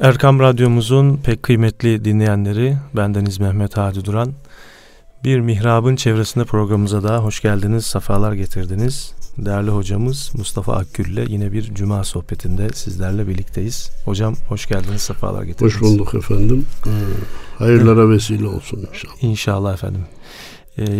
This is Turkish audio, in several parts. Erkam Radyomuzun pek kıymetli dinleyenleri, bendeniz Mehmet Adi Duran. Bir mihrabın çevresinde programımıza da hoş geldiniz, sefalar getirdiniz. Değerli hocamız Mustafa Akkülle yine bir cuma sohbetinde sizlerle birlikteyiz. Hocam hoş geldiniz, sefalar getirdiniz. Hoş bulduk efendim. Hayırlara vesile olsun inşallah. İnşallah efendim.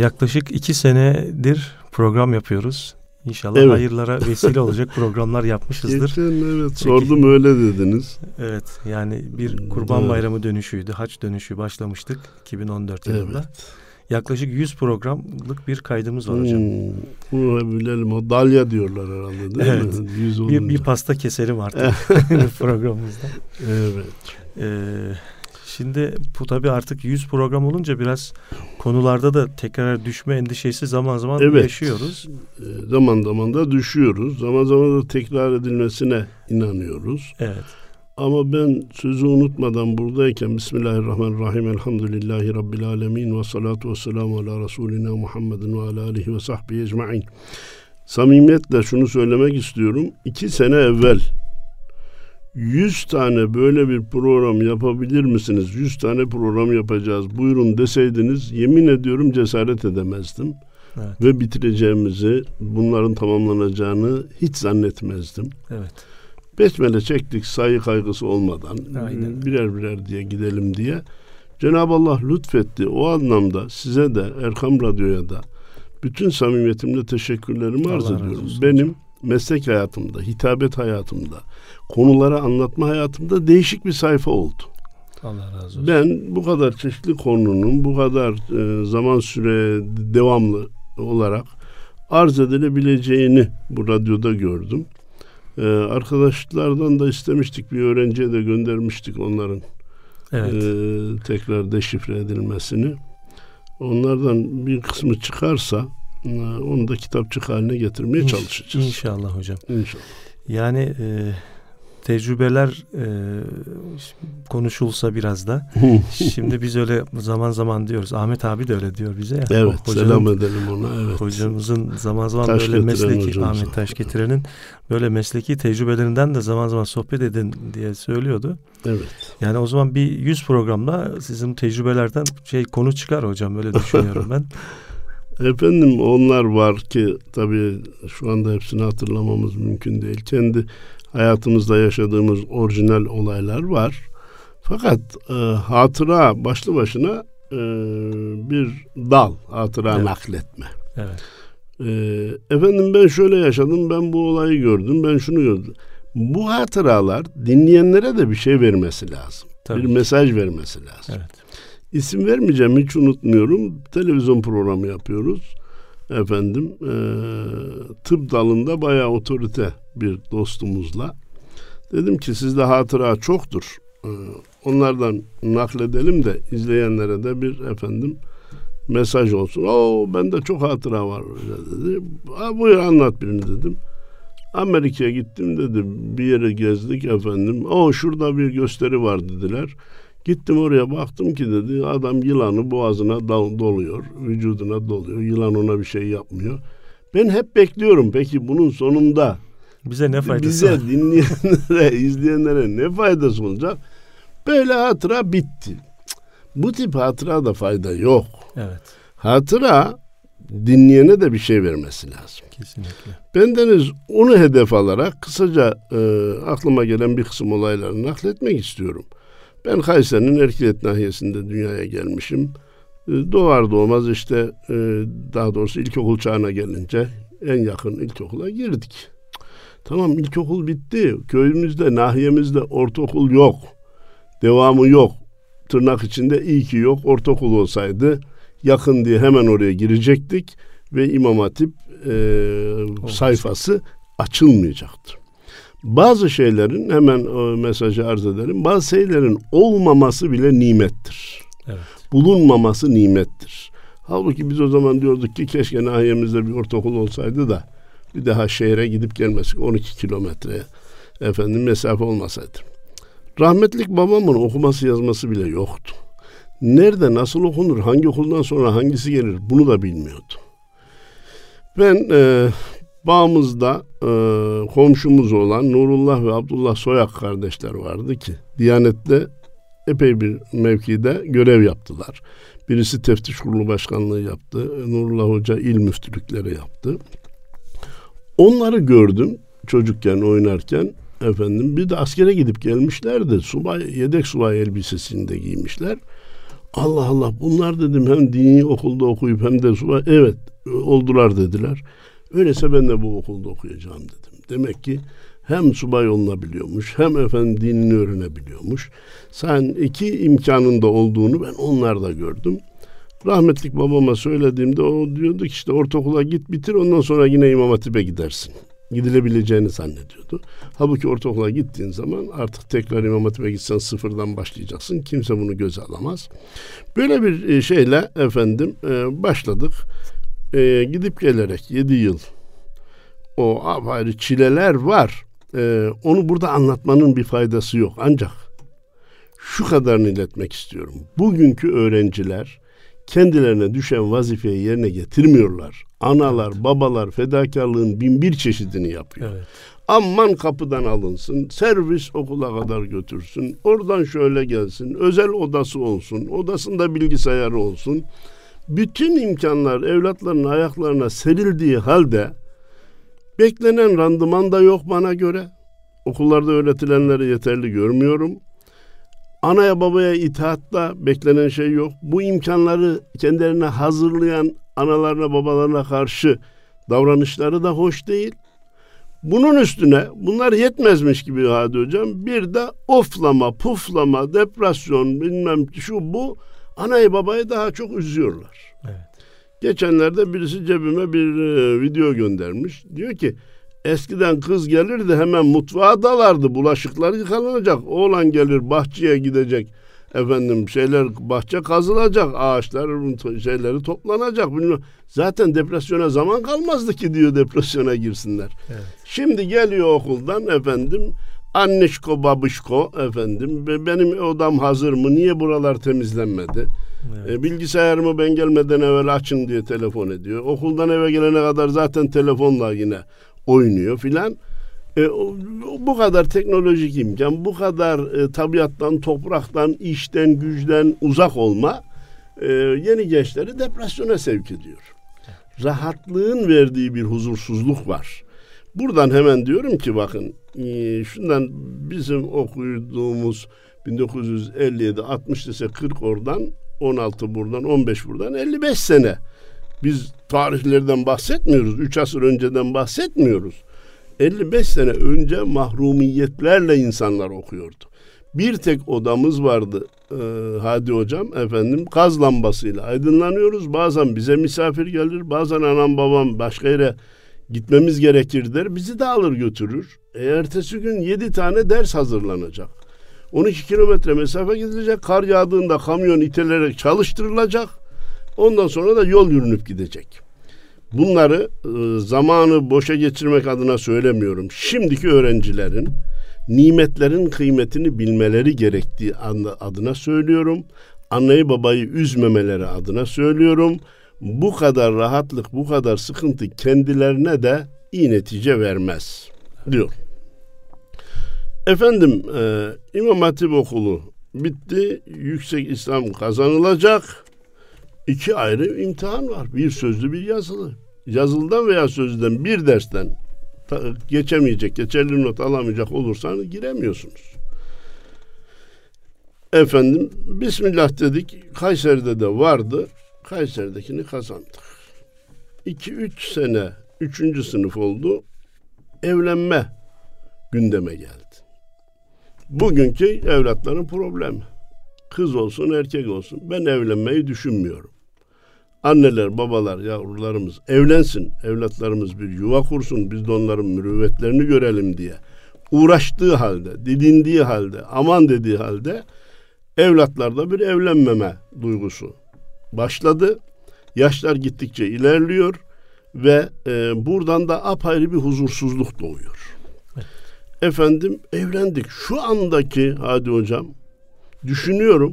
Yaklaşık 2 senedir program yapıyoruz. İnşallah evet, hayırlara vesile olacak programlar yapmışızdır. Geçen evet sordum, öyle dediniz. Evet, yani bir Kurban evet, Bayramı dönüşüydü. Haç dönüşü başlamıştık 2014 yılında. Evet. Yaklaşık 100 programlık bir kaydımız var hocam. Bilelim, o dalya diyorlar herhalde değil evet, mi? 110. Bir pasta keselim artık programımızda. Evet. Şimdi bu tabii artık 100 program olunca biraz konularda da tekrar düşme endişesi zaman zaman evet, yaşıyoruz. Zaman zaman da düşüyoruz. Zaman zaman da tekrar edilmesine inanıyoruz. Evet. Ama ben sözü unutmadan buradayken Bismillahirrahmanirrahim. Elhamdülillahi Rabbil alemin. Ve salatu ve selamu ala Resulina Muhammedin ve ala alihi ve sahbihi ecma'in. Samimiyetle şunu söylemek istiyorum. 2 sene evvel 100 tane böyle bir program yapabilir misiniz? 100 tane program yapacağız, buyurun deseydiniz, yemin ediyorum cesaret edemezdim. Evet. Ve bitireceğimizi, bunların tamamlanacağını hiç zannetmezdim. Evet. Besmele çektik sayı kaygısı olmadan. Aynen. Birer birer diye gidelim diye. Cenab-ı Allah lütfetti. O anlamda size de, Erkam Radyo'ya da bütün samimiyetimle teşekkürlerimi arz ediyorum. Benim meslek hayatımda, hitabet hayatımda, konulara anlatma hayatımda değişik bir sayfa oldu. Allah razı olsun. Ben bu kadar çeşitli konunun bu kadar zaman süre devamlı olarak arz edilebileceğini bu radyoda gördüm. Arkadaşlardan da istemiştik, bir öğrenciye de göndermiştik onların evet, tekrar deşifre edilmesini. Onlardan bir kısmı çıkarsa onu da kitapçık haline getirmeye çalışacağız. İnşallah hocam. İnşallah. Yani tecrübeler konuşulsa biraz da. Şimdi biz öyle zaman zaman diyoruz. Ahmet abi de öyle diyor bize ya. Evet. Hocanın, selam edelim ona. Evet. Hocamızın zaman zaman taş böyle mesleki hocamıza. Ahmet Taşgetiren'in böyle mesleki tecrübelerinden de zaman zaman sohbet edin diye söylüyordu. Evet. Yani o zaman bir 100 programda sizin tecrübelerden konu çıkar hocam. Öyle düşünüyorum ben. Efendim onlar var ki tabii şu anda hepsini hatırlamamız mümkün değil. Kendi hayatımızda yaşadığımız orijinal olaylar var. Fakat hatıra başlı başına bir dal, hatıra evet, nakletme. Evet. Efendim ben şöyle yaşadım, ben bu olayı gördüm, ben şunu gördüm. Bu hatıralar dinleyenlere de bir şey vermesi lazım. Tabii bir ki, mesaj vermesi lazım. Evet. İsim vermeyeceğim, hiç unutmuyorum. Televizyon programı yapıyoruz. Efendim tıp dalında bayağı otorite bir dostumuzla. Dedim ki sizde hatıra çoktur. Onlardan nakledelim de izleyenlere de bir efendim mesaj olsun. Bende çok hatıra var dedi. Buyur anlat birini dedim. Amerika'ya gittim dedi. Bir yere gezdik efendim. Şurada bir gösteri var dediler. Gittim oraya, baktım ki dedi adam yılanı boğazına doluyor, vücuduna doluyor. Yılan ona bir şey yapmıyor. Ben hep bekliyorum. Peki bunun sonunda bize ne faydası? Bize dinleyenlere, izleyenlere ne faydası olacak? Böyle hatıra bitti. Bu tip hatıra da fayda yok. Evet. Hatıra dinleyene de bir şey vermesi lazım. Kesinlikle. Bendeniz onu hedef alarak kısaca aklıma gelen bir kısım olayları nakletmek istiyorum. Ben Kayseri'nin Erkilet Nahiyesi'nde dünyaya gelmişim. Doğar doğmaz işte daha doğrusu ilkokul çağına gelince en yakın ilkokula girdik. Tamam, ilkokul bitti. Köyümüzde, nahiyemizde ortaokul yok. Devamı yok. Tırnak içinde iyi ki yok. Ortaokul olsaydı yakın diye hemen oraya girecektik ve İmam Hatip sayfası açılmayacaktı. Bazı şeylerin, hemen o mesajı arz edelim, bazı şeylerin olmaması bile nimettir. Evet. Bulunmaması nimettir. Halbuki biz o zaman diyorduk ki keşke nahiyemizde bir ortaokul olsaydı da bir daha şehre gidip gelmesek, 12 kilometre efendim mesafe olmasaydı. Rahmetlik babamın okuması yazması bile yoktu. Nerede nasıl okunur, hangi okuldan sonra hangisi gelir bunu da bilmiyordu. Ben bağımızda komşumuz olan Nurullah ve Abdullah Soyak kardeşler vardı ki Diyanet'te epey bir mevkide görev yaptılar. Birisi teftiş kurulu başkanlığı yaptı. Nurullah Hoca il müftülükleri yaptı. Onları gördüm çocukken oynarken efendim. Bir de askere gidip gelmişlerdi. Subay, yedek subay elbisesini de giymişler. Allah Allah, bunlar dedim hem dini okulda okuyup hem de subay. Evet, oldular dediler. Öyleyse ben de bu okulda okuyacağım dedim. Demek ki hem subay olunabiliyormuş, hem efendim dinini öğrenebiliyormuş. Sen iki imkanın da olduğunu ben onlarda gördüm. Rahmetlik babama söylediğimde o diyordu ki işte ortaokula git bitir, ondan sonra yine İmam Hatip'e gidersin. Gidilebileceğini zannediyordu. Halbuki ortaokula gittiğin zaman artık tekrar İmam Hatip'e gitsen sıfırdan başlayacaksın. Kimse bunu göze alamaz. Böyle bir şeyle efendim başladık. Gidip gelerek 7 yıl o ayrı çileler var. Onu burada anlatmanın bir faydası yok. Ancak şu kadarını iletmek istiyorum. Bugünkü öğrenciler kendilerine düşen vazifeyi yerine getirmiyorlar. Analar, babalar fedakarlığın bin bir çeşidini yapıyor. Evet. Aman kapıdan alınsın, servis okula kadar götürsün, oradan şöyle gelsin, özel odası olsun, odasında bilgisayarı olsun. Bütün imkanlar evlatların ayaklarına serildiği halde beklenen randıman da yok bana göre. Okullarda öğretilenleri yeterli görmüyorum. Anaya babaya itaatta beklenen şey yok. Bu imkanları kendilerine hazırlayan analarına babalarına karşı davranışları da hoş değil. Bunun üstüne bunlar yetmezmiş gibi Hadi Hocam bir de oflama, puflama, depresyon bilmem şu bu anayı babayı daha çok üzüyorlar. Evet. Geçenlerde birisi cebime bir video göndermiş. Diyor ki eskiden kız gelirdi hemen mutfağa dalardı. Bulaşıklar yıkanacak. Oğlan gelir bahçeye gidecek. Efendim şeyler bahçe kazılacak. Ağaçlar şeyleri toplanacak. Bilmiyorum. Zaten depresyona zaman kalmazdı ki diyor depresyona girsinler. Evet. Şimdi geliyor okuldan efendim. Anneşko babışko efendim benim odam hazır mı? Niye buralar temizlenmedi? Evet. Bilgisayarımı ben gelmeden evvel açın diye telefon ediyor. Okuldan eve gelene kadar zaten telefonla yine oynuyor filan. Bu kadar teknolojik imkan, bu kadar tabiattan, topraktan, işten, güçten uzak olma yeni gençleri depresyona sevk ediyor. Rahatlığın verdiği bir huzursuzluk var. Buradan hemen diyorum ki bakın şundan bizim okuduğumuz 1957 60 lise 40 oradan 16 buradan 15 buradan 55 sene. Biz tarihlerden bahsetmiyoruz. 3 asır önceden bahsetmiyoruz. 55 sene önce mahrumiyetlerle insanlar okuyordu. Bir tek odamız vardı Hadi Hocam efendim gaz lambasıyla aydınlanıyoruz. Bazen bize misafir gelir. Bazen anam babam başka yere gitmemiz gerekir der. Bizi de alır götürür. Ertesi gün 7 tane ders hazırlanacak. 12 kilometre mesafe gidilecek. Kar yağdığında kamyon itelerek çalıştırılacak. Ondan sonra da yol yürünüp gidecek. Bunları zamanı boşa geçirmek adına söylemiyorum. Şimdiki öğrencilerin nimetlerin kıymetini bilmeleri gerektiği adına söylüyorum. Anneyi babayı üzmemeleri adına söylüyorum. Bu kadar rahatlık, bu kadar sıkıntı kendilerine de iyi netice vermez diyor. Efendim İmam Hatip Okulu bitti. Yüksek İslam kazanılacak. 2 ayrı imtihan var. Bir sözlü bir yazılı. Yazılıdan veya sözlüden bir dersten geçemeyecek, geçerli not alamayacak olursanız giremiyorsunuz. Efendim Bismillah dedik. Kayseri'de de vardı. Kayseri'dekini kazandık. 2-3 sene 3. sınıf oldu. Evlenme gündeme geldi. Bugünkü evlatların problemi. Kız olsun erkek olsun. Ben evlenmeyi düşünmüyorum. Anneler babalar yavrularımız evlensin. Evlatlarımız bir yuva kursun. Biz de onların mürüvvetlerini görelim diye. Uğraştığı halde, didindiği halde, aman dediği halde evlatlarda bir evlenmeme duygusu başladı. Yaşlar gittikçe ilerliyor ve buradan da apayrı bir huzursuzluk doğuyor. Evet. Efendim evlendik. Şu andaki Hadi Hocam düşünüyorum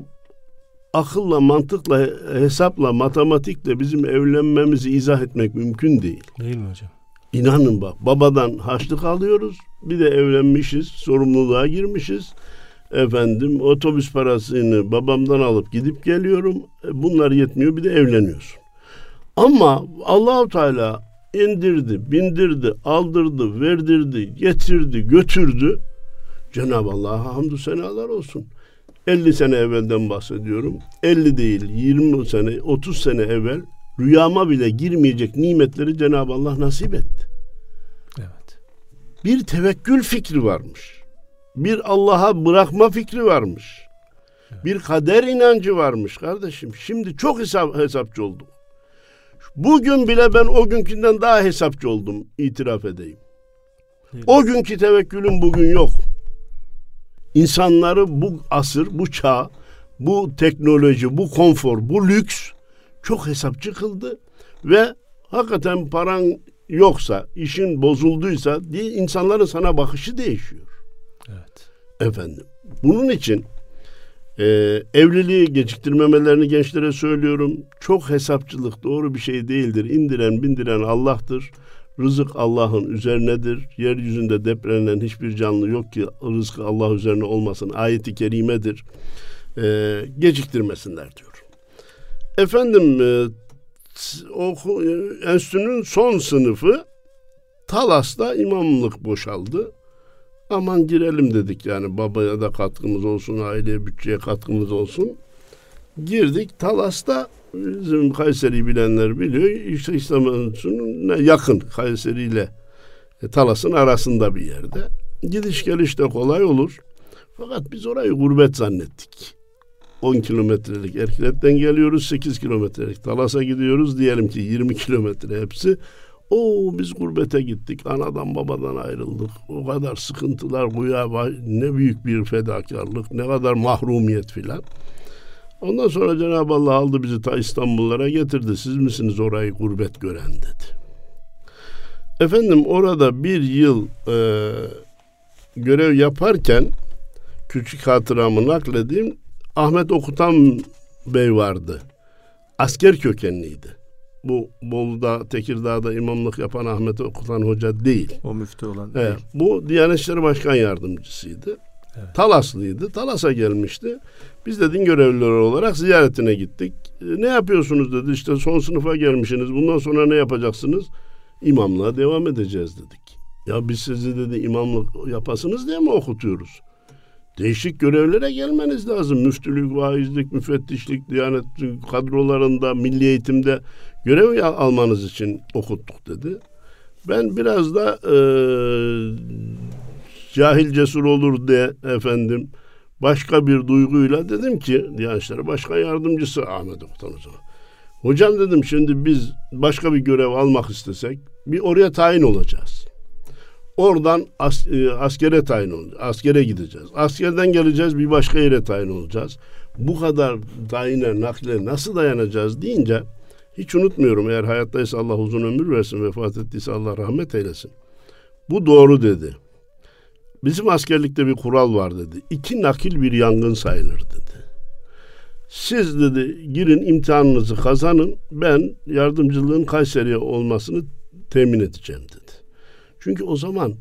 akılla, mantıkla, hesapla, matematikle bizim evlenmemizi izah etmek mümkün değil. Değil mi hocam? İnanın bak, babadan harçlık alıyoruz. Bir de evlenmişiz, sorumluluğa girmişiz. Efendim, otobüs parasını babamdan alıp gidip geliyorum. Bunlar yetmiyor, bir de evleniyorsun. Ama Allah-u Teala indirdi, bindirdi, aldırdı, verdirdi, getirdi, götürdü. Cenab-ı Allah'a hamdü senalar olsun. 50 sene evvelden bahsediyorum. 50 değil, 20 sene, 30 sene evvel rüyama bile girmeyecek nimetleri Cenab-ı Allah nasip etti. Evet. Bir tevekkül fikri varmış. Bir Allah'a bırakma fikri varmış. Evet. Bir kader inancı varmış kardeşim. Şimdi çok hesapçı oldum. Bugün bile ben o günkünden daha hesapçı oldum, itiraf edeyim. Evet. O günkü tevekkülüm bugün yok. İnsanları bu asır, bu çağ, bu teknoloji, bu konfor, bu lüks çok hesapçı kıldı ve hakikaten paran yoksa, işin bozulduysa diye insanların sana bakışı değişiyor. Evet. Efendim, bunun için evliliği geciktirmemelerini gençlere söylüyorum. Çok hesapçılık doğru bir şey değildir. İndiren bindiren Allah'tır. Rızık Allah'ın üzerinedir. Yeryüzünde deprenen hiçbir canlı yok ki rızkı Allah üzerine olmasın. Ayet-i kerimedir. Geciktirmesinler diyor. Efendim, enstitünün son sınıfı Talas'ta imamlık boşaldı. Aman girelim dedik, yani babaya da katkımız olsun, aileye, bütçeye katkımız olsun. Girdik. Talas'ta, bizim Kayseri'yi bilenler biliyor, işte İslam enstitüsüne yakın, Kayseri ile Talas'ın arasında bir yerde. Gidiş geliş de kolay olur. Fakat biz orayı gurbet zannettik. 10 kilometrelik Erkilet'ten geliyoruz, 8 kilometrelik Talas'a gidiyoruz, diyelim ki 20 kilometre hepsi. O biz gurbete gittik, anadan babadan ayrıldık. O kadar sıkıntılar, ne büyük bir fedakarlık, ne kadar mahrumiyet filan. Ondan sonra Cenab-ı Allah aldı bizi ta İstanbullara getirdi. Siz misiniz orayı gurbet gören dedi. Efendim, orada bir yıl görev yaparken küçük hatıramı nakledeyim. Ahmet Okutan Bey vardı. Asker kökenliydi. Bu Bolu'da, Tekirdağ'da imamlık yapan Ahmet Okutan Hoca değil. O müftü olan değil. Bu Diyanet İşleri Başkan Yardımcısıydı. Evet. Talaslıydı. Talas'a gelmişti. Biz de din görevlileri olarak ziyaretine gittik. Ne yapıyorsunuz dedi. İşte son sınıfa gelmişsiniz. Bundan sonra ne yapacaksınız? İmamlığa devam edeceğiz dedik. Ya biz sizi dedi imamlık yapasınız diye mi okutuyoruz? Değişik görevlere gelmeniz lazım. Müftülük, vaizlik, müfettişlik, Diyanet kadrolarında, milli eğitimde görev almanız için okuttuk dedi. Ben biraz da cahil cesur olur diye efendim başka bir duyguyla dedim ki Diyanet İşleri Başkan Yardımcısı Ahmet Okutan Hocam. Hocam dedim, şimdi biz başka bir görev almak istesek bir oraya tayin olacağız. Oradan askere tayin olacağız. Askere gideceğiz. Askerden geleceğiz, bir başka yere tayin olacağız. Bu kadar tayine, nakle nasıl dayanacağız deyince, hiç unutmuyorum, eğer hayattaysa Allah uzun ömür versin, vefat ettiyse Allah rahmet eylesin. Bu doğru dedi. Bizim askerlikte bir kural var dedi. 2 nakil bir yangın sayılır dedi. Siz dedi girin, imtihanınızı kazanın, ben yardımcılığın Kayseri'ye olmasını temin edeceğim dedi. Çünkü o zaman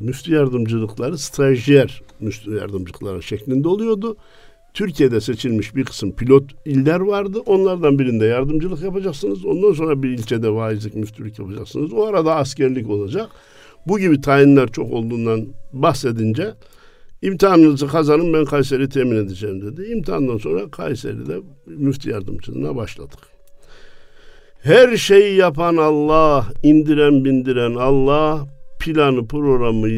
müftü yardımcılıkları stajyer müftü yardımcılıkları şeklinde oluyordu. Türkiye'de seçilmiş bir kısım pilot iller vardı. Onlardan birinde yardımcılık yapacaksınız. Ondan sonra bir ilçede vaizlik, müftülük yapacaksınız. O arada askerlik olacak. Bu gibi tayinler çok olduğundan bahsedince imtihanınızı kazanın, ben Kayseri'yi temin edeceğim dedi. İmtihandan sonra Kayseri'de müftü yardımcılığına başladık. Her şeyi yapan Allah, indiren bindiren Allah, planı programı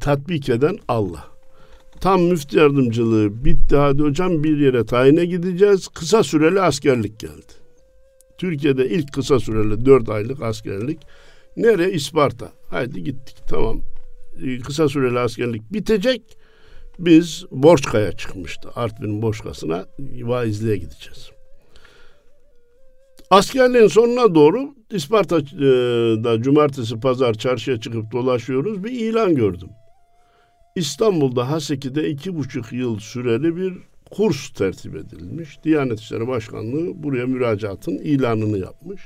tatbik eden Allah. Tam müftü yardımcılığı bitti, hadi hocam bir yere tayine gideceğiz. Kısa süreli askerlik geldi. Türkiye'de ilk kısa süreli 4 aylık askerlik. Nereye? İsparta. Haydi gittik, tamam. Kısa süreli askerlik bitecek. Biz Borçka'ya çıkmıştı. Artvin'in Borçka'sına vaizliğe gideceğiz. Askerliğin sonuna doğru İsparta'da cumartesi, pazar, çarşıya çıkıp dolaşıyoruz. Bir ilan gördüm. İstanbul'da Haseki'de 2,5 yıl süreli bir kurs tertip edilmiş. Diyanet İşleri Başkanlığı buraya müracaatın ilanını yapmış.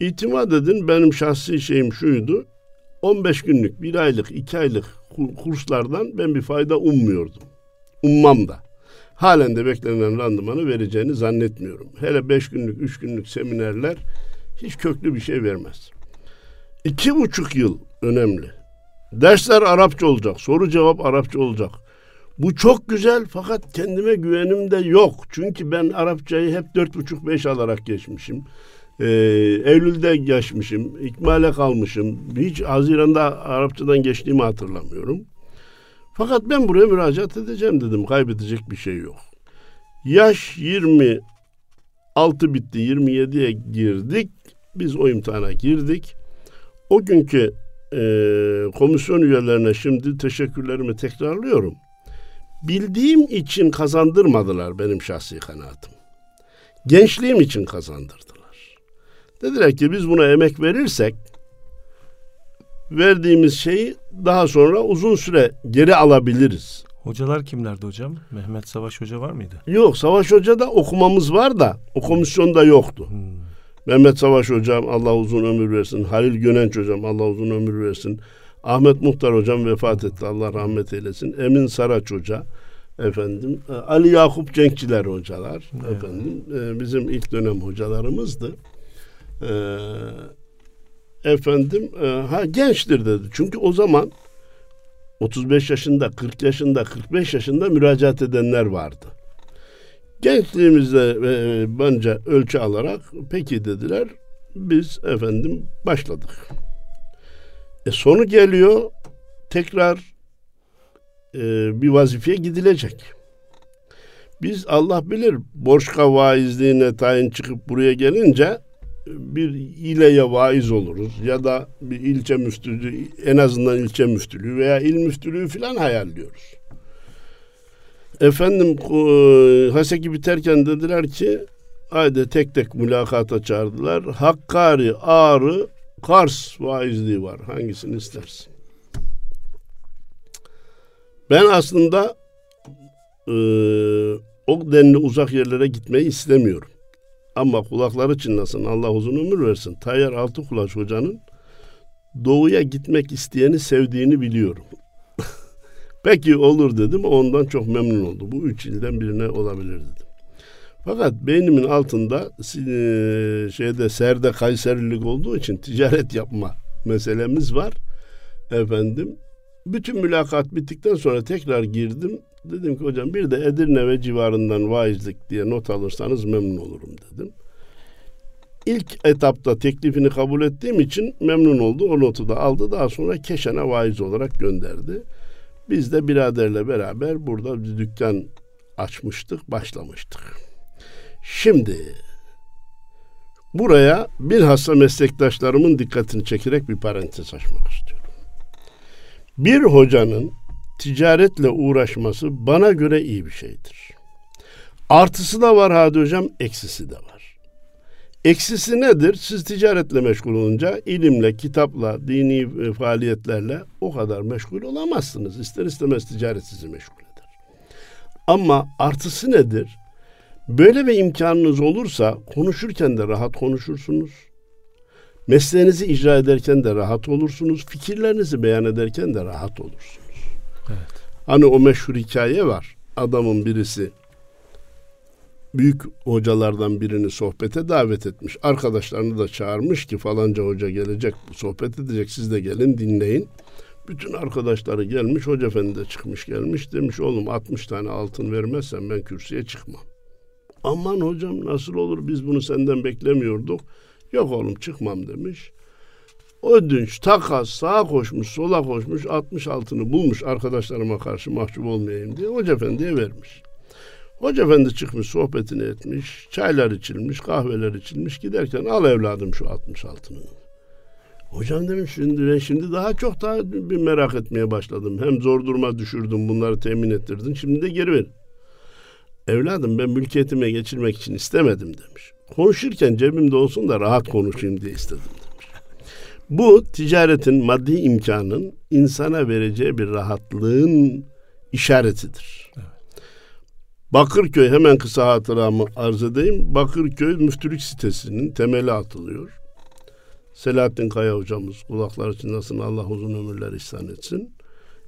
İtimat edin, benim şahsi şeyim şuydu. 15 günlük, 1 aylık, 2 aylık kurslardan ben bir fayda ummuyordum. Ummam da. Halen de beklenen randımanı vereceğini zannetmiyorum. Hele 5 günlük, 3 günlük seminerler hiç köklü bir şey vermez. 2,5 yıl önemli. Dersler Arapça olacak, soru cevap Arapça olacak. Bu çok güzel fakat kendime güvenim de yok. Çünkü ben Arapçayı hep 4,5-5 alarak geçmişim. Eylül'de geçmişim, ikmale kalmışım. Hiç Haziran'da Arapçadan geçtiğimi hatırlamıyorum. Fakat ben buraya müracaat edeceğim dedim. Kaybedecek bir şey yok. Yaş 26 bitti, 27'ye girdik. Biz o imtihana girdik. O günkü komisyon üyelerine şimdi teşekkürlerimi tekrarlıyorum. Bildiğim için kazandırmadılar benim şahsi kanaatim. Gençliğim için kazandırdılar. Dediler ki biz buna emek verirsek verdiğimiz şeyi daha sonra uzun süre geri alabiliriz. Hocalar kimlerdi hocam? Mehmet Savaş Hoca var mıydı? Yok, Savaş Hoca da okumamız var da o komisyonda yoktu. Mehmet Savaş Hocam Allah uzun ömür versin. Halil Gönenç Hocam Allah uzun ömür versin. Ahmet Muhtar Hocam vefat etti. Allah rahmet eylesin. Emin Saraç Hoca efendim. Ali Yakup Cenkçiler hocalar efendim. Bizim ilk dönem hocalarımızdı. Gençtir dedi. Çünkü o zaman 35 yaşında, 40 yaşında, 45 yaşında müracaat edenler vardı. Gençliğimizde bence ölçü alarak peki dediler. Biz efendim başladık. Sonu geliyor. Tekrar bir vazifeye gidilecek. Biz Allah bilir Borçka vaizliğine tayin çıkıp buraya gelince bir ileye vaiz oluruz. Ya da bir ilçe müftülüğü, en azından ilçe müftülüğü veya il müftülüğü falan hayalliyoruz. Efendim Haseki biterken dediler ki haydi tek tek mülakata çağırdılar. Hakkari, Ağrı, Kars vaizliği var. Hangisini istersin? Ben aslında o denli uzak yerlere gitmeyi istemiyorum. Ama kulakları çınlasın. Allah uzun ömür versin. Tayyar Altıkulaş Hoca'nın doğuya gitmek isteyeni sevdiğini biliyorum. Peki olur dedim. Ondan çok memnun oldu. Bu 3 ilden birine olabilir dedim. Fakat beynimin altında Serde Kayserilik olduğu için ticaret yapma meselemiz var. Efendim bütün mülakat bittikten sonra tekrar girdim. Dedim ki hocam bir de Edirne ve civarından vaizlik diye not alırsanız memnun olurum dedim. İlk etapta teklifini kabul ettiğim için memnun oldu. O notu da aldı. Daha sonra Keşan'a vaiz olarak gönderdi. Biz de biraderle beraber burada bir dükkan açmıştık, başlamıştık. Şimdi buraya bilhassa meslektaşlarımın dikkatini çekerek bir parantez açmak istiyorum. Bir hocanın ticaretle uğraşması bana göre iyi bir şeydir. Artısı da var Hadi Hocam, eksisi de var. Eksisi nedir? Siz ticaretle meşgul olunca ilimle, kitapla, dini faaliyetlerle o kadar meşgul olamazsınız. İster istemez ticaret sizi meşgul eder. Ama artısı nedir? Böyle bir imkanınız olursa konuşurken de rahat konuşursunuz. Mesleğinizi icra ederken de rahat olursunuz. Fikirlerinizi beyan ederken de rahat olursunuz. Evet. Hani o meşhur hikaye var. Adamın birisi büyük hocalardan birini sohbete davet etmiş. Arkadaşlarını da çağırmış ki falanca hoca gelecek, sohbet edecek. Siz de gelin dinleyin. Bütün arkadaşları gelmiş. Hoca efendi de çıkmış gelmiş. Demiş oğlum 60 tane altın vermezsen ben kürsüye çıkmam. Aman hocam nasıl olur biz bunu senden beklemiyorduk. Yok oğlum çıkmam demiş. Ödünç, takas, sağa koşmuş, sola koşmuş, 60 altını bulmuş arkadaşlarıma karşı mahcup olmayayım diye Hoca Efendi'ye vermiş. Hoca Efendi çıkmış, sohbetini etmiş, çaylar içilmiş, kahveler içilmiş. Giderken al evladım şu 60 altını. Hocam demiş ben şimdi daha çok bir merak etmeye başladım. Hem zor duruma düşürdüm, bunları temin ettirdin, şimdi de geri ver. Evladım ben mülkiyetime geçirmek için istemedim demiş. Konuşurken cebimde olsun da rahat konuşayım diye istedim demiş. Bu ticaretin, maddi imkanın insana vereceği bir rahatlığın işaretidir. Evet. Bakırköy, hemen kısa hatıramı arz edeyim. Bakırköy müftülük sitesinin temeli atılıyor. Selahattin Kaya hocamız, kulaklar için nasıl Allah uzun ömürler ihsan etsin.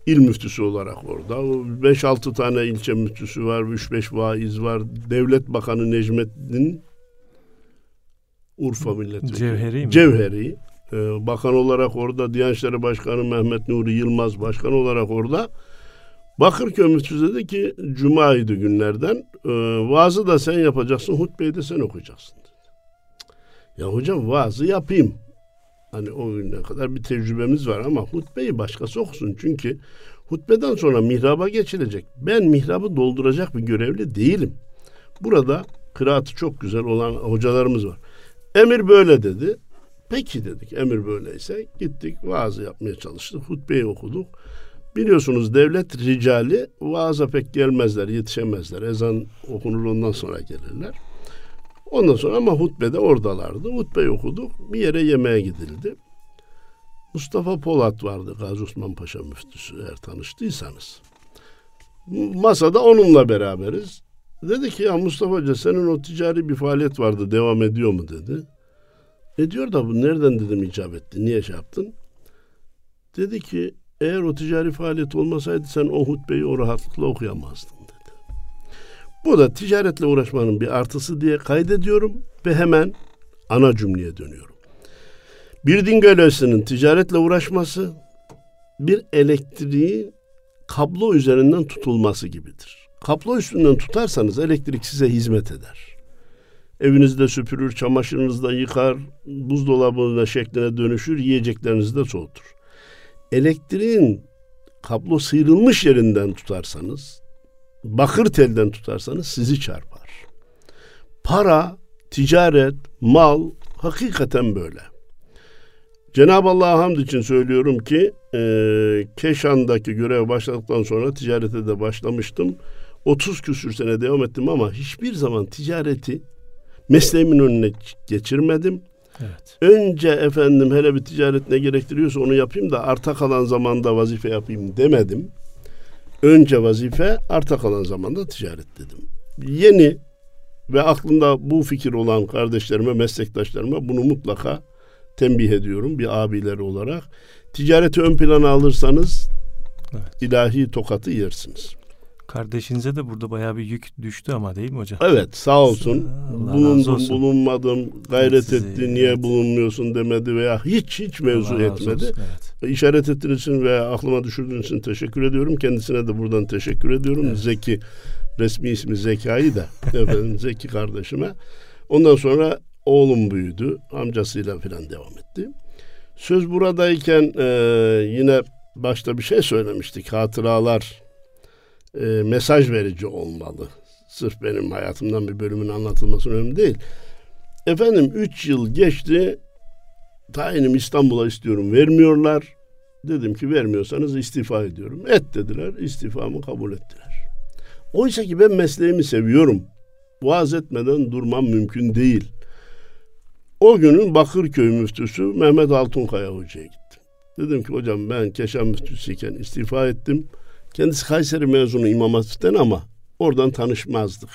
İl müftüsü olarak orada. 5-6 tane ilçe müftüsü var, 3-5 vaiz var. Devlet Bakanı Necmettin Urfa milletvekili. Cevheri. Bakan olarak orada, Diyanet İşleri Başkanı Mehmet Nuri Yılmaz başkan olarak orada. Bakırköy müftüsü dedi ki, cumaydı günlerden, vaazı da sen yapacaksın, hutbeyi de sen okuyacaksın dedi. Ya hocam vaazı yapayım. Hani o güne kadar bir tecrübemiz var ama hutbeyi başkası okusun. Çünkü hutbeden sonra mihraba geçilecek. Ben mihrabı dolduracak bir görevli değilim. Burada kıraatı çok güzel olan hocalarımız var. Emir böyle dedi. Peki dedik, emir böyleyse gittik, vaazı yapmaya çalıştık. Hutbeyi okuduk. Biliyorsunuz devlet ricali vaaza pek gelmezler, yetişemezler. Ezan okunur, ondan sonra gelirler. Ondan sonra ama hutbede oradalardı. Hutbeyi okuduk. Bir yere yemeğe gidildi. Mustafa Polat vardı, Gazi Osman Paşa müftüsü, eğer tanıştıysanız. Masada onunla beraberiz. Dedi ki, ya Mustafa Hoca, senin o ticari bir faaliyet vardı, devam ediyor mu dedi. Ediyor da bu nereden dedim icap etti, niye şey yaptın? Dedi ki, eğer o ticari faaliyet olmasaydı sen o hutbeyi o rahatlıkla okuyamazdın dedi. Bu da ticaretle uğraşmanın bir artısı diye kaydediyorum ve hemen ana cümleye dönüyorum. Bir din gölgesinin ticaretle uğraşması bir elektriği kablo üzerinden tutulması gibidir. Kablo üstünden tutarsanız elektrik size hizmet eder. Evinizde süpürür, çamaşırınızda yıkar, buzdolabında şekline dönüşür, yiyeceklerinizi de soğutur. Elektriğin kablo sıyrılmış yerinden tutarsanız, bakır telden tutarsanız sizi çarpar. Para, ticaret, mal hakikaten böyle. Cenab-ı Allah'a hamd için söylüyorum ki Keşan'daki görev başladıktan sonra ticarete de başlamıştım. 30 küsür sene devam ettim ama hiçbir zaman ticareti mesleğimin önüne geçirmedim. Evet. Önce efendim hele bir ticaret ne gerektiriyorsa onu yapayım da arta kalan zamanda vazife yapayım demedim. Önce vazife, arta kalan zamanda ticaret dedim. Yeni ve aklında bu fikir olan kardeşlerime, meslektaşlarıma bunu mutlaka tembih ediyorum bir abileri olarak. Ticareti ön plana alırsanız evet, ilahi tokatı yersiniz. Kardeşinize de burada bayağı bir yük düştü ama değil mi hocam? Evet, sağ olsun. Bulundum, bulunmadım, gayret etti, niye evet, bulunmuyorsun demedi veya hiç mevzu Allah etmedi. Evet. İşaret ettiğiniz için ve aklıma düşürdüğünüz için teşekkür ediyorum. Kendisine de buradan teşekkür ediyorum. Evet. Zeki, resmi ismi Zeka'yı da efendim Zeki kardeşime. Ondan sonra oğlum büyüdü, amcasıyla falan devam etti. Söz buradayken yine başta bir şey söylemiştik, hatıralar mesaj verici olmalı. Sırf benim hayatımdan bir bölümün anlatılması önemli değil. Efendim 3 yıl geçti. Tayinim İstanbul'a istiyorum. Vermiyorlar. Dedim ki vermiyorsanız istifa ediyorum. Et dediler. İstifamı kabul ettiler. Oysa ki ben mesleğimi seviyorum. Vaaz etmeden durmam mümkün değil. O günün Bakırköy müftüsü Mehmet Altınkaya hocaya gittim. Dedim ki hocam ben Keşan müftüsüyken istifa ettim. Kendisi Kayseri mezunu İmam Hatip'ten ama oradan tanışmazdık.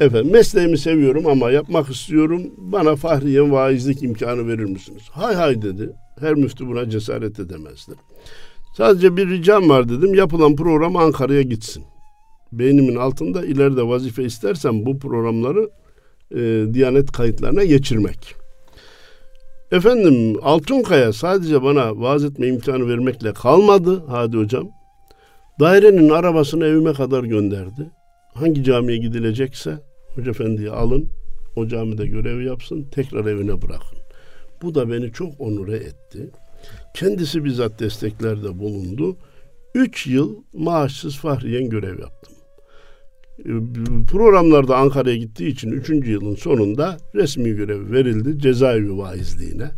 Efendim mesleğimi seviyorum ama yapmak istiyorum. Bana fahriyen vaizlik imkanı verir misiniz? Hay hay dedi. Her müftü buna cesaret edemezdi. Sadece bir ricam var dedim. Yapılan program Ankara'ya gitsin. Beynimin altında ileride vazife istersem bu programları Diyanet kayıtlarına geçirmek. Efendim Altınkaya sadece bana vaaz etme imkanı vermekle kalmadı. Hadi hocam. Dairenin arabasını evime kadar gönderdi. Hangi camiye gidilecekse Hoca Efendi'yi alın, o camide görevi yapsın, tekrar evine bırakın. Bu da beni çok onure etti. Kendisi bizzat desteklerde bulundu. 3 yıl maaşsız fahriyen görev yaptım. Programlarda Ankara'ya gittiği için 3. yılın sonunda resmi görev verildi cezaevi vaizliğine.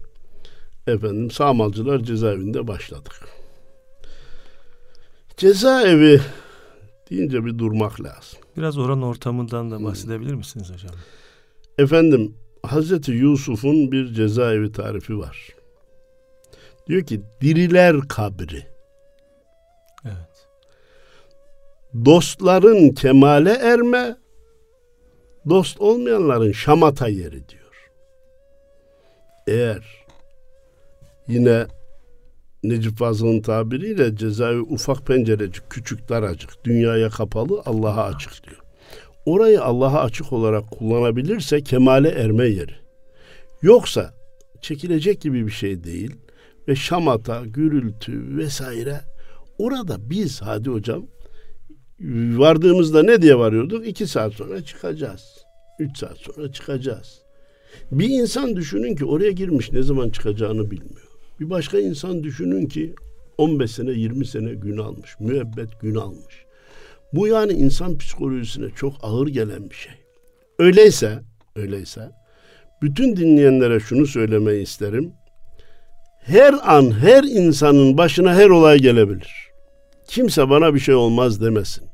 Efendim Sağmalcılar cezaevinde başladık. Cezaevi deyince bir durmak lazım. Biraz oranın ortamından da bahsedebilir misiniz hocam? Efendim Hazreti Yusuf'un bir cezaevi tarifi var. Diyor ki diriler kabri. Evet. Dostların kemale erme, dost olmayanların şamata yeri diyor. eğer yine Necip Fazıl'ın tabiriyle cezaevi ufak pencerecik, küçük, daracık, dünyaya kapalı, Allah'a açık diyor. Orayı Allah'a açık olarak kullanabilirse kemale erme yeri. Yoksa çekilecek gibi bir şey değil ve şamata, gürültü vesaire. Orada biz hadi hocam vardığımızda ne diye varıyorduk? 2 saat sonra çıkacağız. 3 saat sonra çıkacağız. Bir insan düşünün ki oraya girmiş, ne zaman çıkacağını bilmiyor. Bir başka insan düşünün ki 15 sene, 20 sene gün almış. Müebbet gün almış. Bu yani insan psikolojisine çok ağır gelen bir şey. Öyleyse bütün dinleyenlere şunu söylemeyi isterim. Her an her insanın başına her olay gelebilir. Kimse bana bir şey olmaz demesin.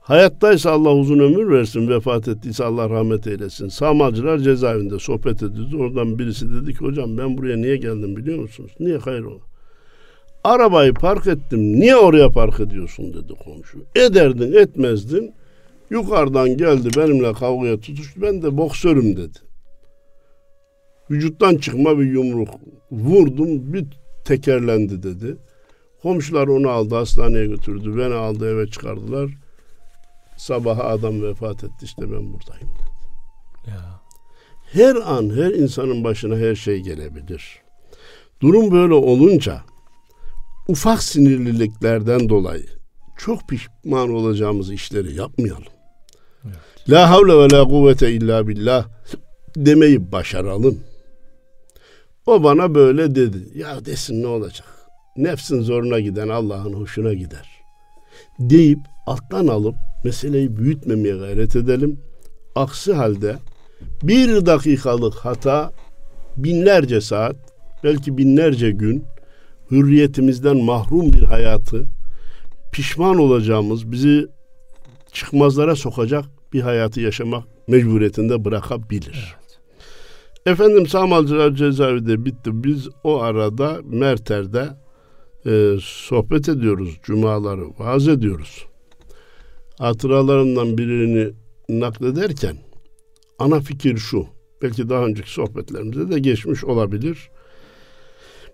Hayattaysa Allah uzun ömür versin, vefat ettiyse Allah rahmet eylesin. Sağmalcılar cezaevinde sohbet ediyoruz. Oradan birisi dedi ki hocam ben buraya niye geldim biliyor musunuz? Niye? Hayrola? Arabayı park ettim. Niye oraya park ediyorsun dedi komşu. Ederdin etmezdin. Yukarıdan geldi benimle kavgaya tutuştu. Ben de boksörüm dedi. Vücuttan çıkma bir yumruk vurdum, bir tekerlendi dedi. Komşular onu aldı, hastaneye götürdü. Beni aldı, eve çıkardılar. Sabaha adam vefat etti, işte ben buradayım dedi. Ya. Her an her insanın başına her şey gelebilir. Durum böyle olunca ufak sinirliliklerden dolayı çok pişman olacağımız işleri yapmayalım. Evet. La havle ve la kuvvete illa billah demeyi başaralım. O bana böyle dedi. Ya desin, ne olacak? Nefsin zoruna giden Allah'ın hoşuna gider deyip alttan alıp meseleyi büyütmemeye gayret edelim. Aksi halde bir dakikalık hata binlerce saat, belki binlerce gün hürriyetimizden mahrum bir hayatı, pişman olacağımız, bizi çıkmazlara sokacak bir hayatı yaşamak mecburiyetinde bırakabilir. Evet. Efendim, Sağmalcılar cezaevi de bitti. Biz o arada Merter'de sohbet ediyoruz. Cumaları vaaz ediyoruz. Hatıralarımdan birini naklederken ana fikir şu. Belki daha önceki sohbetlerimizde de geçmiş olabilir.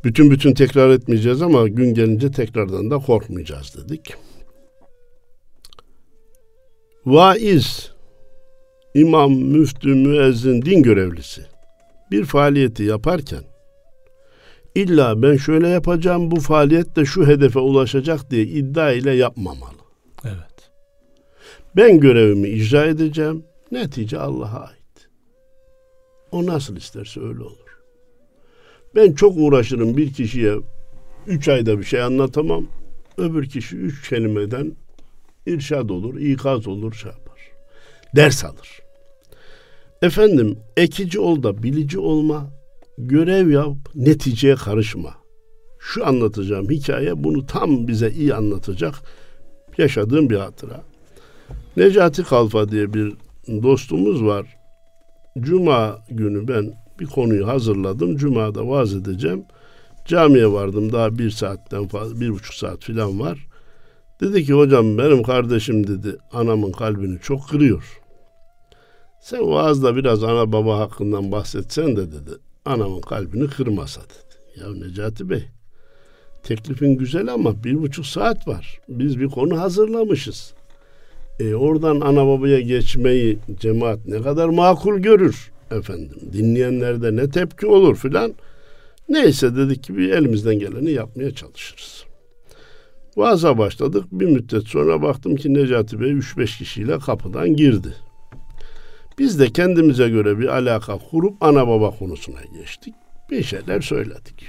Bütün tekrar etmeyeceğiz ama gün gelince tekrardan da korkmayacağız dedik. Vaiz, imam, müftü, müezzin, din görevlisi bir faaliyeti yaparken illa ben şöyle yapacağım, bu faaliyet de şu hedefe ulaşacak diye iddia ile yapmamalı. Evet. Ben görevimi icra edeceğim, netice Allah'a ait. O nasıl isterse öyle olur. Ben çok uğraşırım, bir kişiye 3 ayda bir şey anlatamam. Öbür kişi 3 kelimeden irşad olur, ikaz olur, şey yapar. Ders alır. Efendim, ekici ol da bilici olma, görev yap, neticeye karışma. Şu anlatacağım hikaye bunu tam bize iyi anlatacak. Yaşadığım bir hatıra. Necati Kalfa diye bir dostumuz var. Cuma günü ben bir konuyu hazırladım. Cuma'da vaaz edeceğim. Camiye vardım. Daha 1 saatten fazla, 1,5 saat falan var. Dedi ki hocam benim kardeşim dedi anamın kalbini çok kırıyor. Sen vaazda biraz ana baba hakkından bahsetsen de dedi. Anamın kalbini kırmasa dedi. Ya Necati Bey, teklifin güzel ama 1,5 saat var. Biz bir konu hazırlamışız. Oradan ana babaya geçmeyi cemaat ne kadar makul görür? Efendim, dinleyenlerde ne tepki olur filan. Neyse dedik ki bir elimizden geleni yapmaya çalışırız. Vaaza başladık. Bir müddet sonra baktım ki Necati Bey 3-5 kişiyle kapıdan girdi. Biz de kendimize göre bir alaka kurup ana baba konusuna geçtik. Bir şeyler söyledik.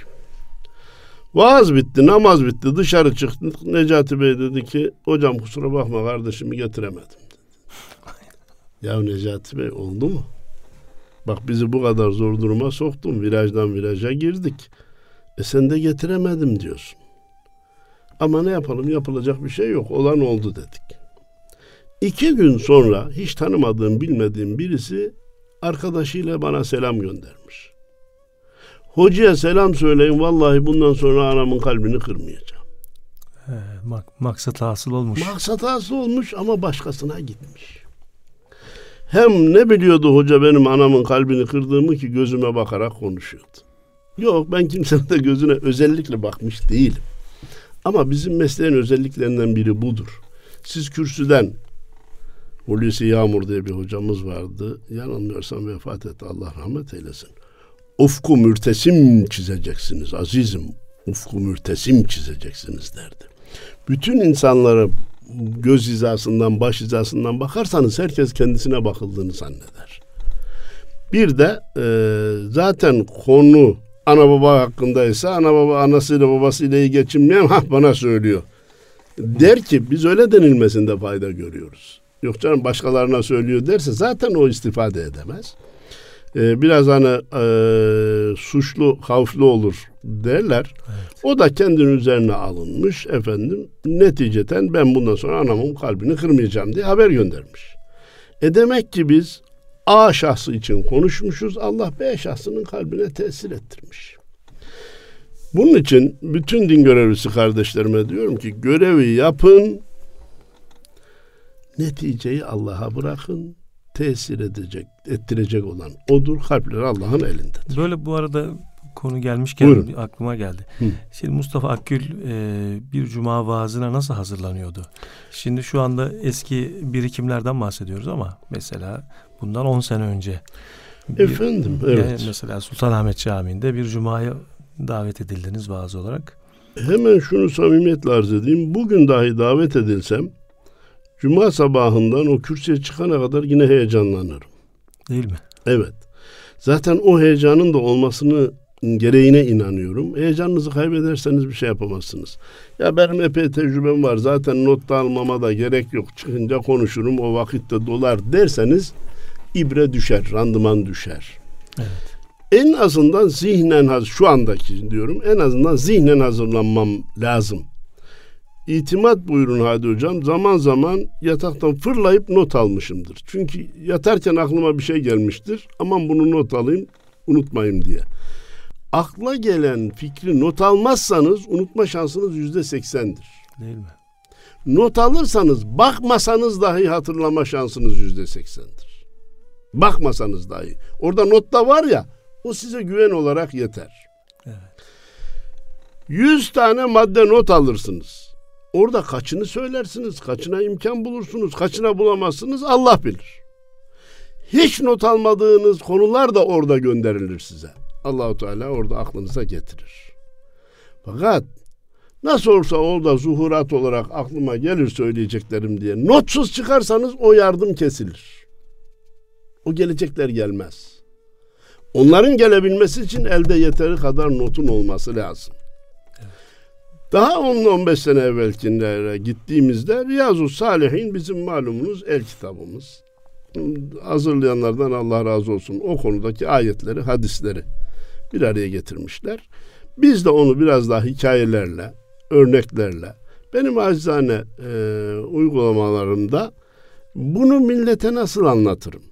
Vaaz bitti, namaz bitti, dışarı çıktık. Necati Bey dedi ki hocam kusura bakma kardeşimi getiremedim dedi. Ya Necati Bey oldu mu? Bak bizi bu kadar zor duruma soktun. Virajdan viraja girdik. Sen de getiremedim diyorsun. Ama ne yapalım, yapılacak bir şey yok. Olan oldu dedik. 2 gün sonra hiç tanımadığım bilmediğim birisi arkadaşıyla bana selam göndermiş. Hocaya selam söyleyin, vallahi bundan sonra anamın kalbini kırmayacağım. Maksat hasıl olmuş. Maksat hasıl olmuş ama başkasına gitmiş. Hem ne biliyordu hoca benim anamın kalbini kırdığımı ki gözüme bakarak konuşuyordu. Yok, ben kimsenin de gözüne özellikle bakmış değilim. Ama bizim mesleğin özelliklerinden biri budur. Siz kürsüden, Hulusi Yağmur diye bir hocamız vardı. Yanılmıyorsam vefat etti, Allah rahmet eylesin. Ufku mürtesim çizeceksiniz azizim. Ufku mürtesim çizeceksiniz derdi. Bütün insanlara göz hizasından, baş hizasından bakarsanız herkes kendisine bakıldığını zanneder. Bir de zaten konu ana baba hakkındaysa ana baba anasıyla babasıyla iyi geçinmeyen bana söylüyor. Der ki biz öyle denilmesinde fayda görüyoruz. Yok canım başkalarına söylüyor derse zaten o istifade edemez. Biraz hani suçlu, havflu olur derler. Evet. O da kendinin üzerine alınmış efendim. Neticeten ben bundan sonra anamın kalbini kırmayacağım diye haber göndermiş. Demek ki biz A şahsı için konuşmuşuz. Allah B şahsının kalbine tesir ettirmiş. Bunun için bütün din görevlisi kardeşlerime diyorum ki görevi yapın. Neticeyi Allah'a bırakın. Tesir edecek, ettirecek olan odur. Kalpleri Allah'ın elindedir. Böyle bu arada konu gelmişken buyurun, aklıma geldi. Hı. Şimdi Mustafa Akkül bir cuma vaazına nasıl hazırlanıyordu? Şimdi şu anda eski birikimlerden bahsediyoruz ama mesela bundan 10 sene önce. Efendim evet. Mesela Sultanahmet Camii'nde bir cumaya davet edildiniz vaaz olarak. Hemen şunu samimiyetle arz edeyim. Bugün dahi davet edilsem cuma sabahından o kürsüye çıkana kadar yine heyecanlanırım. Değil mi? Evet. Zaten o heyecanın da olmasını gereğine inanıyorum. Heyecanınızı kaybederseniz bir şey yapamazsınız. Ya benim epey tecrübem var. Zaten not da almama da gerek yok. Çıkınca konuşurum. O vakitte dolar derseniz ibre düşer, randıman düşer. Evet. En azından zihnen şu andaki diyorum. En azından zihnen hazırlanmam lazım. İtimat buyurun hadi hocam. Zaman zaman yataktan fırlayıp not almışımdır. Çünkü yatarken aklıma bir şey gelmiştir. Aman bunu not alayım, unutmayayım diye. Akla gelen fikri not almazsanız unutma şansınız %80'dir. Değil mi? Not alırsanız bakmasanız dahi hatırlama şansınız %80'dir. Bakmasanız dahi. Orada notta var ya, o size güven olarak yeter. Evet. 100 tane madde not alırsınız. Orada kaçını söylersiniz, kaçına imkan bulursunuz, kaçına bulamazsınız Allah bilir. Hiç not almadığınız konular da orada gönderilir size. Allah-u Teala orada aklınıza getirir. Fakat nasıl olsa orada zuhurat olarak aklıma gelir söyleyeceklerim diye notsuz çıkarsanız o yardım kesilir. O gelecekler gelmez. Onların gelebilmesi için elde yeteri kadar notun olması lazım. Daha 10-15 sene evvelkinlere gittiğimizde Riyaz-ı Salihin bizim malumunuz el kitabımız. Hazırlayanlardan Allah razı olsun o konudaki ayetleri, hadisleri bir araya getirmişler. Biz de onu biraz daha hikayelerle, örneklerle, benim acizane uygulamalarımda bunu millete nasıl anlatırım?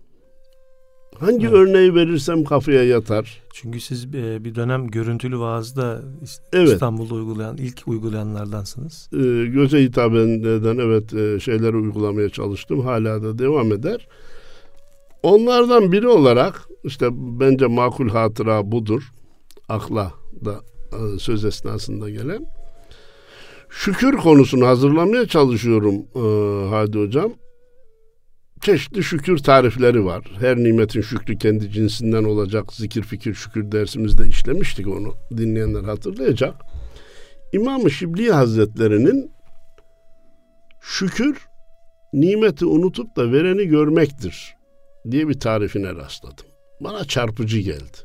Hangi evet, örneği verirsem kafaya yatar. Çünkü siz bir dönem görüntülü vaazda evet, İstanbul'da uygulayan, ilk uygulayanlardansınız. Göze hitap eden evet şeyleri uygulamaya çalıştım. Hala da devam eder. Onlardan biri olarak işte bence makul hatıra budur. Akla da söz esnasında gelen. Şükür konusunu hazırlamaya çalışıyorum Hadi Hocam. Çeşitli şükür tarifleri var. Her nimetin şükrü kendi cinsinden olacak. Zikir fikir şükür dersimizde işlemiştik onu. Dinleyenler hatırlayacak. İmam-ı Şibli Hazretleri'nin şükür nimeti unutup da vereni görmektir diye bir tarifine rastladım. Bana çarpıcı geldi.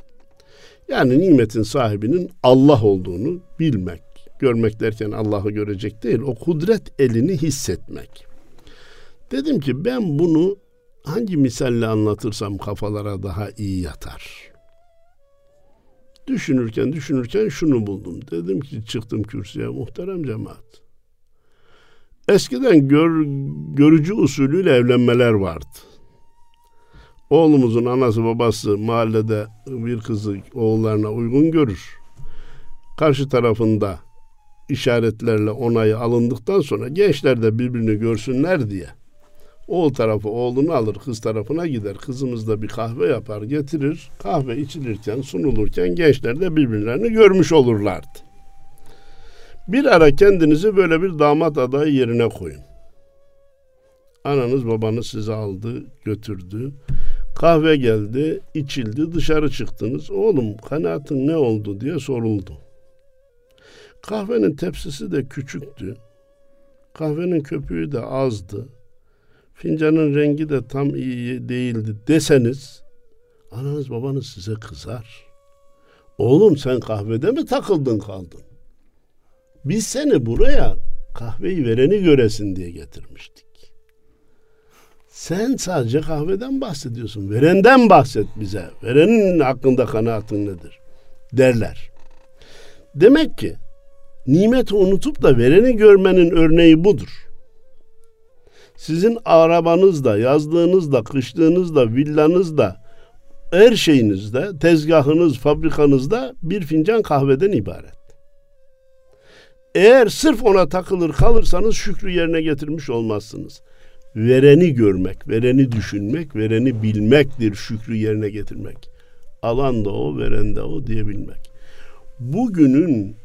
Yani nimetin sahibinin Allah olduğunu bilmek. Görmek derken Allah'ı görecek değil. O kudret elini hissetmek. Dedim ki ben bunu hangi misalle anlatırsam kafalara daha iyi yatar. Düşünürken şunu buldum. Dedim ki çıktım kürsüye muhterem cemaat. Eskiden görücü usulüyle evlenmeler vardı. Oğlumuzun anası babası mahallede bir kızı oğullarına uygun görür. Karşı tarafında işaretlerle onayı alındıktan sonra gençler de birbirini görsünler diye Oğul tarafı oğlunu alır, kız tarafına gider. Kızımız da bir kahve yapar, getirir. Kahve içilirken, sunulurken gençler de birbirlerini görmüş olurlardı. Bir ara kendinizi böyle bir damat adayı yerine koyun. Ananız babanız sizi aldı, götürdü. Kahve geldi, içildi, dışarı çıktınız. Oğlum kanaatin ne oldu diye soruldu. Kahvenin tepsisi de küçüktü. Kahvenin köpüğü de azdı. Fincanın rengi de tam iyi değildi deseniz ananız babanız size kızar. Oğlum sen kahvede mi takıldın kaldın? Biz seni buraya kahveyi vereni göresin diye getirmiştik. Sen sadece kahveden bahsediyorsun. Verenden bahset bize. Verenin hakkında kanaatin nedir? Derler. Demek ki nimeti unutup da vereni görmenin örneği budur. Sizin arabanızda, yazlığınızda, kışlığınızda, villanızda, her şeyinizde, tezgahınız, fabrikanızda bir fincan kahveden ibaret. Eğer sırf ona takılır kalırsanız şükrü yerine getirmiş olmazsınız. Vereni görmek, vereni düşünmek, vereni bilmektir şükrü yerine getirmek. Alan da o, veren de o diyebilmek. Bugünün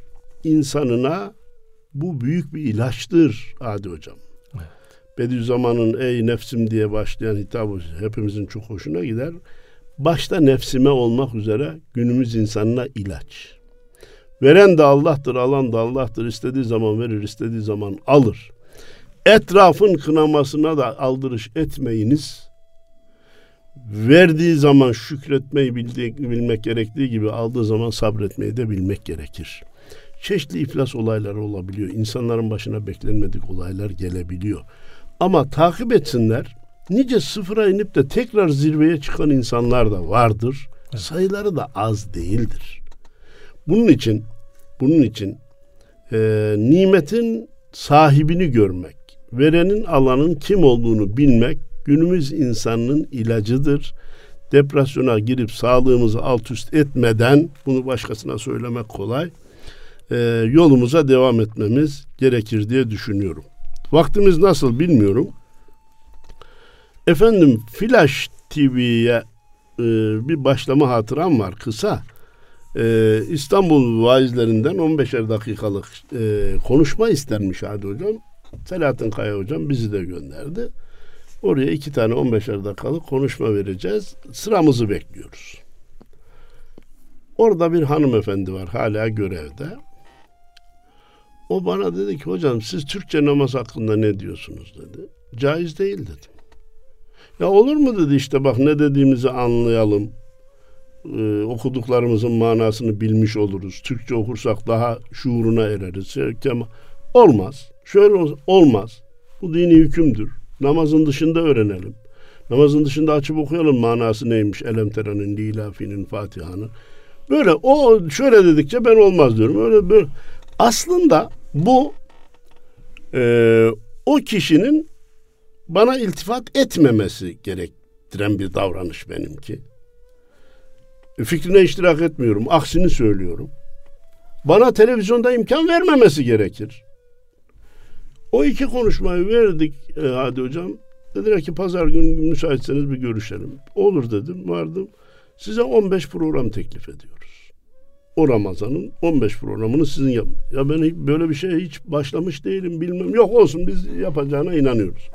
insanına bu büyük bir ilaçtır Adi Hocam. Bediüzzaman'ın ey nefsim diye başlayan hitabı hepimizin çok hoşuna gider. Başta nefsime olmak üzere günümüz insanına ilaç. Veren de Allah'tır, alan da Allah'tır. İstediği zaman verir, istediği zaman alır. Etrafın kınamasına da aldırış etmeyiniz. Verdiği zaman şükretmeyi bilmek gerektiği gibi aldığı zaman sabretmeyi de bilmek gerekir. Çeşitli iflas olayları olabiliyor. İnsanların başına beklenmedik olaylar gelebiliyor. Ama takip etsinler, nice sıfıra inip de tekrar zirveye çıkan insanlar da vardır. Evet. Sayıları da az değildir. Bunun için nimetin sahibini görmek, verenin alanın kim olduğunu bilmek günümüz insanının ilacıdır. Depresyona girip sağlığımızı alt üst etmeden, bunu başkasına söylemek kolay, yolumuza devam etmemiz gerekir diye düşünüyorum. Vaktimiz nasıl bilmiyorum. Efendim Flash TV'ye bir başlama hatıram var kısa. İstanbul vaizlerinden 15'er dakikalık konuşma istenmiş Adi Hocam. Selahattin Kaya Hocam bizi de gönderdi. Oraya 2 tane 15'er dakikalık konuşma vereceğiz. Sıramızı bekliyoruz. Orada bir hanımefendi var hala görevde. O bana dedi ki hocam siz Türkçe namaz hakkında ne diyorsunuz dedi. Caiz değil dedim. Ya olur mu dedi işte bak ne dediğimizi anlayalım. Okuduklarımızın manasını bilmiş oluruz. Türkçe okursak daha şuuruna ereriz. Olmaz. Şöyle olmaz. Bu dini hükümdür. Namazın dışında öğrenelim. Namazın dışında açıp okuyalım manası neymiş. Elemtera'nın, Lilafi'nin, Fatiha'nın. Böyle o şöyle dedikçe ben olmaz diyorum. Öyle böyle. Aslında bu o kişinin bana iltifat etmemesi gerektiren bir davranış benimki. Fikrine iştirak etmiyorum. Aksini söylüyorum. Bana televizyonda imkan vermemesi gerekir. O 2 konuşmayı verdik Hadi Hocam. Dediler ki pazar günü müsaitseniz bir görüşelim. Olur dedim. Vardım. Size 15 program teklif ediyoruz. O Ramazan'ın 15 programını sizin yapın. Ya ben böyle bir şeye hiç başlamış değilim bilmem. Yok olsun biz yapacağına inanıyoruz.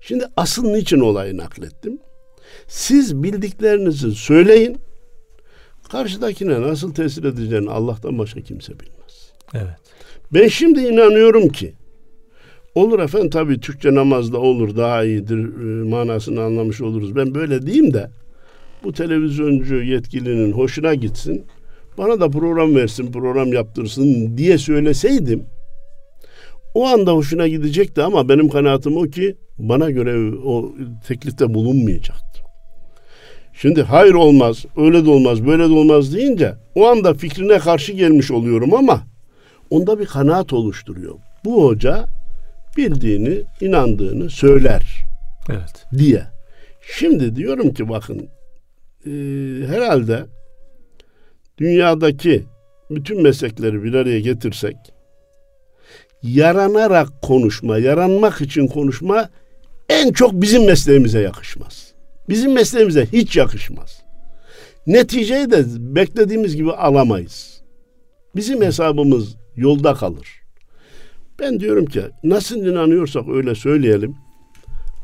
Şimdi asıl niçin olayı naklettim? Siz bildiklerinizi söyleyin. Karşıdakine nasıl tesir edeceğini Allah'tan başka kimse bilmez. Evet. Ben şimdi inanıyorum ki olur efendim tabii Türkçe namazda olur daha iyidir manasını anlamış oluruz. Ben böyle diyeyim de bu televizyoncu yetkilinin hoşuna gitsin. Bana da program versin, program yaptırsın diye söyleseydim o anda hoşuna gidecekti ama benim kanaatim o ki bana göre o teklifte bulunmayacaktı. Şimdi hayır olmaz, öyle de olmaz, böyle de olmaz deyince o anda fikrine karşı gelmiş oluyorum ama onda bir kanaat oluşturuyor. Bu hoca bildiğini, inandığını söyler. Evet. Diye. Şimdi diyorum ki bakın herhalde dünyadaki bütün meslekleri bir araya getirsek yaranarak konuşma, yaranmak için konuşma en çok bizim mesleğimize yakışmaz. Bizim mesleğimize hiç yakışmaz. Neticeyi de beklediğimiz gibi alamayız. Bizim hesabımız yolda kalır. Ben diyorum ki nasıl inanıyorsak öyle söyleyelim.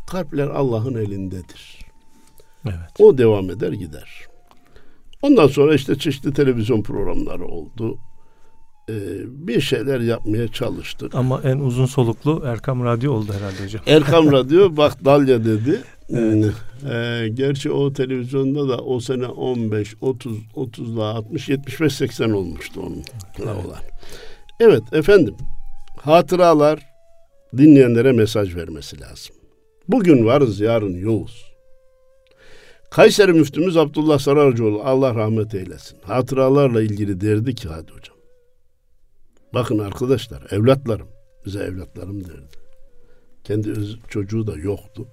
Kalpler Allah'ın elindedir. Evet. O devam eder gider. Ondan sonra işte çeşitli televizyon programları oldu. Bir şeyler yapmaya çalıştık. Ama en uzun soluklu Erkam Radyo oldu herhalde hocam. Erkam Radyo bak dalya dedi. Evet. Gerçi o televizyonda da o sene 15, 30, 60, 75, 80 olmuştu onun. Evet. Evet efendim. Hatıralar dinleyenlere mesaj vermesi lazım. Bugün varız, yarın yokuz. Kayseri müftümüz Abdullah Sararcıoğlu, Allah rahmet eylesin, hatıralarla ilgili derdi ki hadi hocam. Bakın arkadaşlar, evlatlarım, bize evlatlarım derdi. Kendi çocuğu da yoktu.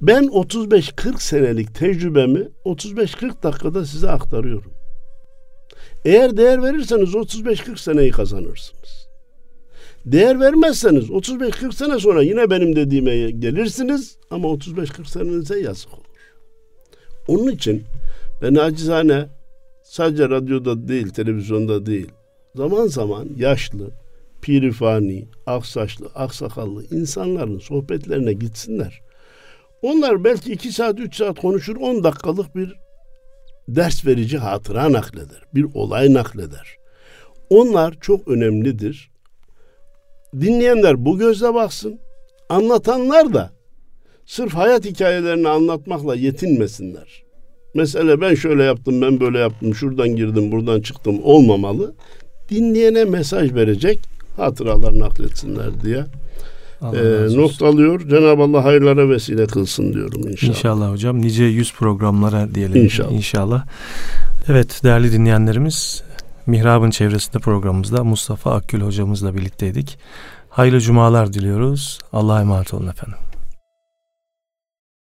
Ben 35-40 senelik tecrübemi 35-40 dakikada size aktarıyorum. Eğer değer verirseniz 35-40 seneyi kazanırsınız. Değer vermezseniz 35-40 sene sonra yine benim dediğime gelirsiniz ama 35-40 senenize yazık olur. Onun için ben acizane sadece radyoda değil, televizyonda değil, zaman zaman yaşlı, pirifani, aksaçlı, aksakallı insanların sohbetlerine gitsinler. Onlar belki 2 saat, 3 saat konuşur, 10 dakikalık bir ders verici hatıra nakleder, bir olay nakleder. Onlar çok önemlidir. Dinleyenler bu gözle baksın, anlatanlar da sırf hayat hikayelerini anlatmakla yetinmesinler. Mesela ben şöyle yaptım, ben böyle yaptım, şuradan girdim, buradan çıktım olmamalı. Dinleyene mesaj verecek hatıralar nakletsinler diye noktalıyor. Cenab-ı Allah hayırlara vesile kılsın diyorum inşallah. İnşallah hocam, nice yüz programlara diyelim inşallah. Evet değerli dinleyenlerimiz, Mihrab'ın Çevresinde programımızda Mustafa Akkül hocamızla birlikteydik. Hayırlı cumalar diliyoruz. Allah'a emanet olun efendim.